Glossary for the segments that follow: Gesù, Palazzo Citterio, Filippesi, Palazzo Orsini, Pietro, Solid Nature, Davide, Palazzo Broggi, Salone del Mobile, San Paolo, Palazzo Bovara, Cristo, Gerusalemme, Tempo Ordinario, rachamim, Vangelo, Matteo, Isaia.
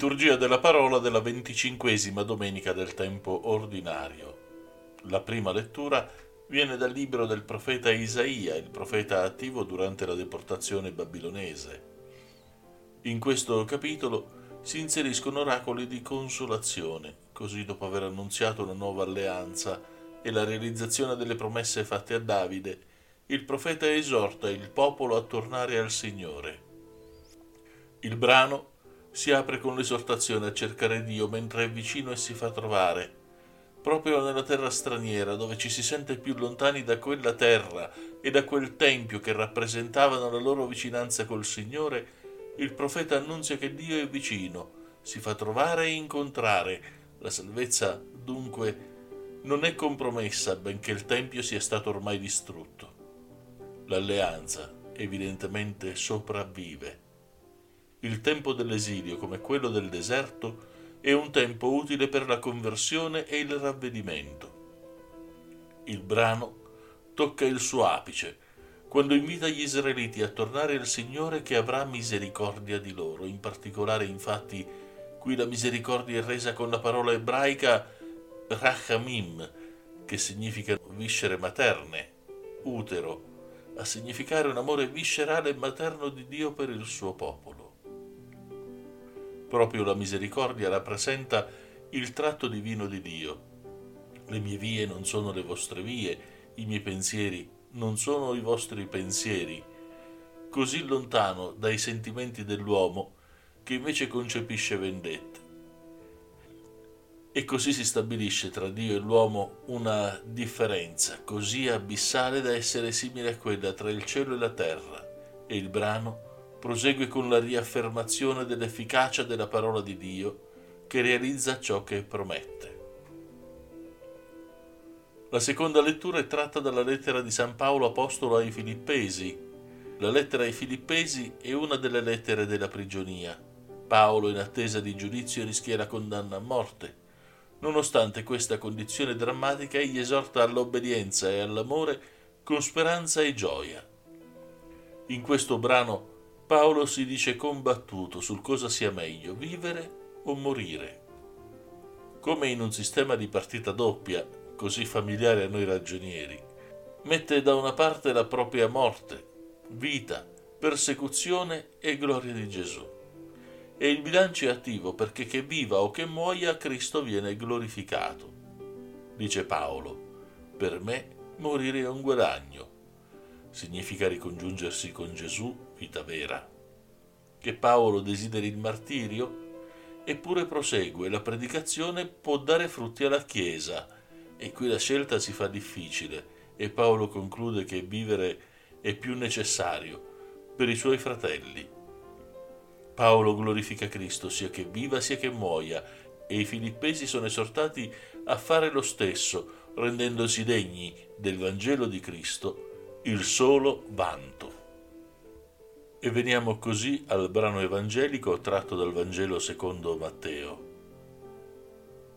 Liturgia della parola della 25ª domenica del tempo ordinario. La prima lettura viene dal libro del profeta Isaia, il profeta attivo durante la deportazione babilonese. In questo capitolo si inseriscono oracoli di consolazione, così dopo aver annunziato una nuova alleanza e la realizzazione delle promesse fatte a Davide, il profeta esorta il popolo a tornare al Signore. Il brano si apre con l'esortazione a cercare Dio mentre è vicino e si fa trovare, proprio nella terra straniera dove ci si sente più lontani da quella terra e da quel tempio che rappresentavano la loro vicinanza col Signore. Il profeta annunzia che Dio è vicino, si fa trovare e incontrare. La salvezza, dunque, non è compromessa, benché il tempio sia stato ormai distrutto. L'alleanza, evidentemente, sopravvive. Il tempo dell'esilio, come quello del deserto, è un tempo utile per la conversione e il ravvedimento. Il brano tocca il suo apice quando invita gli israeliti a tornare al Signore che avrà misericordia di loro. In particolare, infatti, qui la misericordia è resa con la parola ebraica rachamim, che significa viscere materne, utero, a significare un amore viscerale e materno di Dio per il suo popolo. Proprio la misericordia rappresenta il tratto divino di Dio. Le mie vie non sono le vostre vie, i miei pensieri non sono i vostri pensieri. Così lontano dai sentimenti dell'uomo che invece concepisce vendette. E così si stabilisce tra Dio e l'uomo una differenza così abissale da essere simile a quella tra il cielo e la terra. E il brano prosegue con la riaffermazione dell'efficacia della parola di Dio che realizza ciò che promette. La seconda lettura è tratta dalla lettera di San Paolo Apostolo ai Filippesi. La lettera ai Filippesi è una delle lettere della prigionia. Paolo, in attesa di giudizio, rischia la condanna a morte. Nonostante questa condizione drammatica, egli esorta all'obbedienza e all'amore con speranza e gioia. In questo brano Paolo si dice combattuto sul cosa sia meglio, vivere o morire. Come in un sistema di partita doppia, così familiare a noi ragionieri, mette da una parte la propria morte, vita, persecuzione e gloria di Gesù. E il bilancio è attivo perché che viva o che muoia, Cristo viene glorificato. Dice Paolo, per me morire è un guadagno. Significa ricongiungersi con Gesù, vita vera. Che Paolo desideri il martirio, eppure prosegue, la predicazione può dare frutti alla Chiesa, e qui la scelta si fa difficile, e Paolo conclude che vivere è più necessario per i suoi fratelli. Paolo glorifica Cristo sia che viva sia che muoia, e i Filippesi sono esortati a fare lo stesso, rendendosi degni del Vangelo di Cristo, il solo vanto. E veniamo così al brano evangelico tratto dal Vangelo secondo Matteo.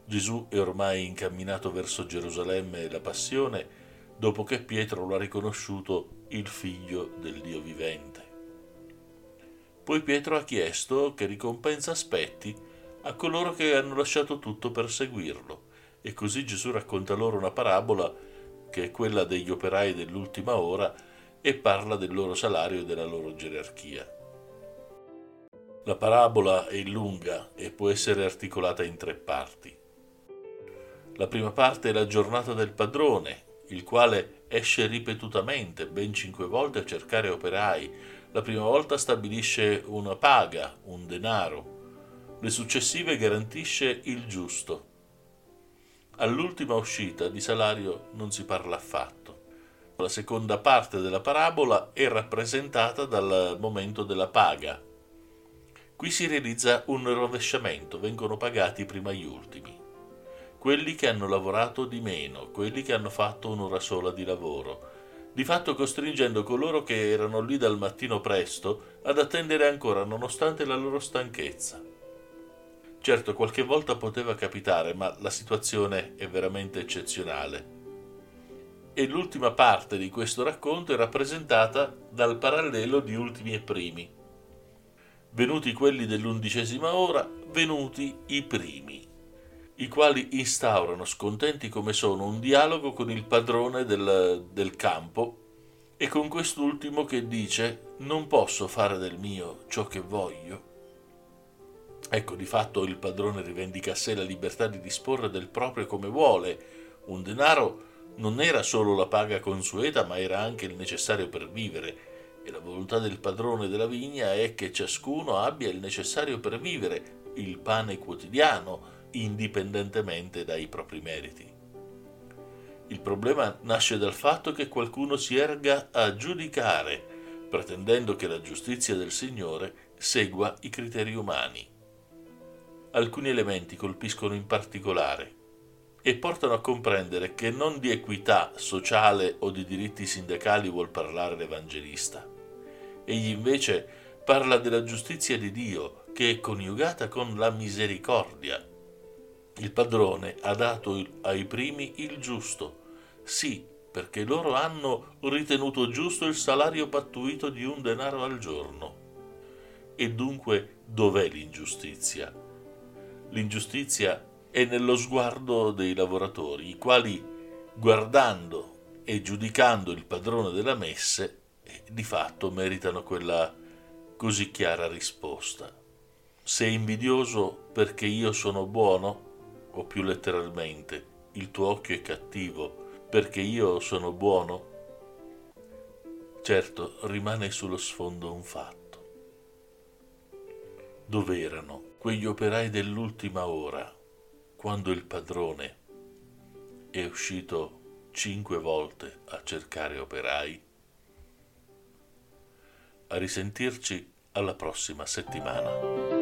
Gesù è ormai incamminato verso Gerusalemme e la passione, dopo che Pietro lo ha riconosciuto il figlio del Dio vivente. Poi Pietro ha chiesto che ricompensa aspetti a coloro che hanno lasciato tutto per seguirlo, e così Gesù racconta loro una parabola che è quella degli operai dell'ultima ora e parla del loro salario e della loro gerarchia. La parabola è lunga e può essere articolata in 3 parti. La prima parte è la giornata del padrone, il quale esce ripetutamente, ben 5 volte, a cercare operai. La prima volta stabilisce una paga, un denaro. Le successive garantisce il giusto. All'ultima uscita di salario non si parla affatto. La seconda parte della parabola è rappresentata dal momento della paga. Qui si realizza un rovesciamento, vengono pagati prima gli ultimi. Quelli che hanno lavorato di meno, quelli che hanno fatto un'ora sola di lavoro, di fatto costringendo coloro che erano lì dal mattino presto ad attendere ancora nonostante la loro stanchezza. Certo, qualche volta poteva capitare, ma la situazione è veramente eccezionale. E l'ultima parte di questo racconto è rappresentata dal parallelo di ultimi e primi. Venuti quelli dell'11ª ora, venuti i primi, i quali instaurano, scontenti come sono, un dialogo con il padrone del campo e con quest'ultimo che dice: non posso fare del mio ciò che voglio. Ecco, di fatto il padrone rivendica a sé la libertà di disporre del proprio come vuole. Un denaro non era solo la paga consueta, ma era anche il necessario per vivere. E la volontà del padrone della vigna è che ciascuno abbia il necessario per vivere, il pane quotidiano, indipendentemente dai propri meriti. Il problema nasce dal fatto che qualcuno si erga a giudicare, pretendendo che la giustizia del Signore segua i criteri umani. Alcuni elementi colpiscono in particolare e portano a comprendere che non di equità sociale o di diritti sindacali vuol parlare l'Evangelista. Egli invece parla della giustizia di Dio, che è coniugata con la misericordia. Il padrone ha dato ai primi il giusto, sì, perché loro hanno ritenuto giusto il salario pattuito di un denaro al giorno. E dunque dov'è l'ingiustizia? L'ingiustizia è nello sguardo dei lavoratori, i quali, guardando e giudicando il padrone della messe, di fatto meritano quella così chiara risposta. Sei invidioso perché io sono buono? O più letteralmente, il tuo occhio è cattivo perché io sono buono? Certo, rimane sullo sfondo un fatto. Dov'erano quegli operai dell'ultima ora, quando il padrone è uscito 5 volte a cercare operai? A risentirci alla prossima settimana.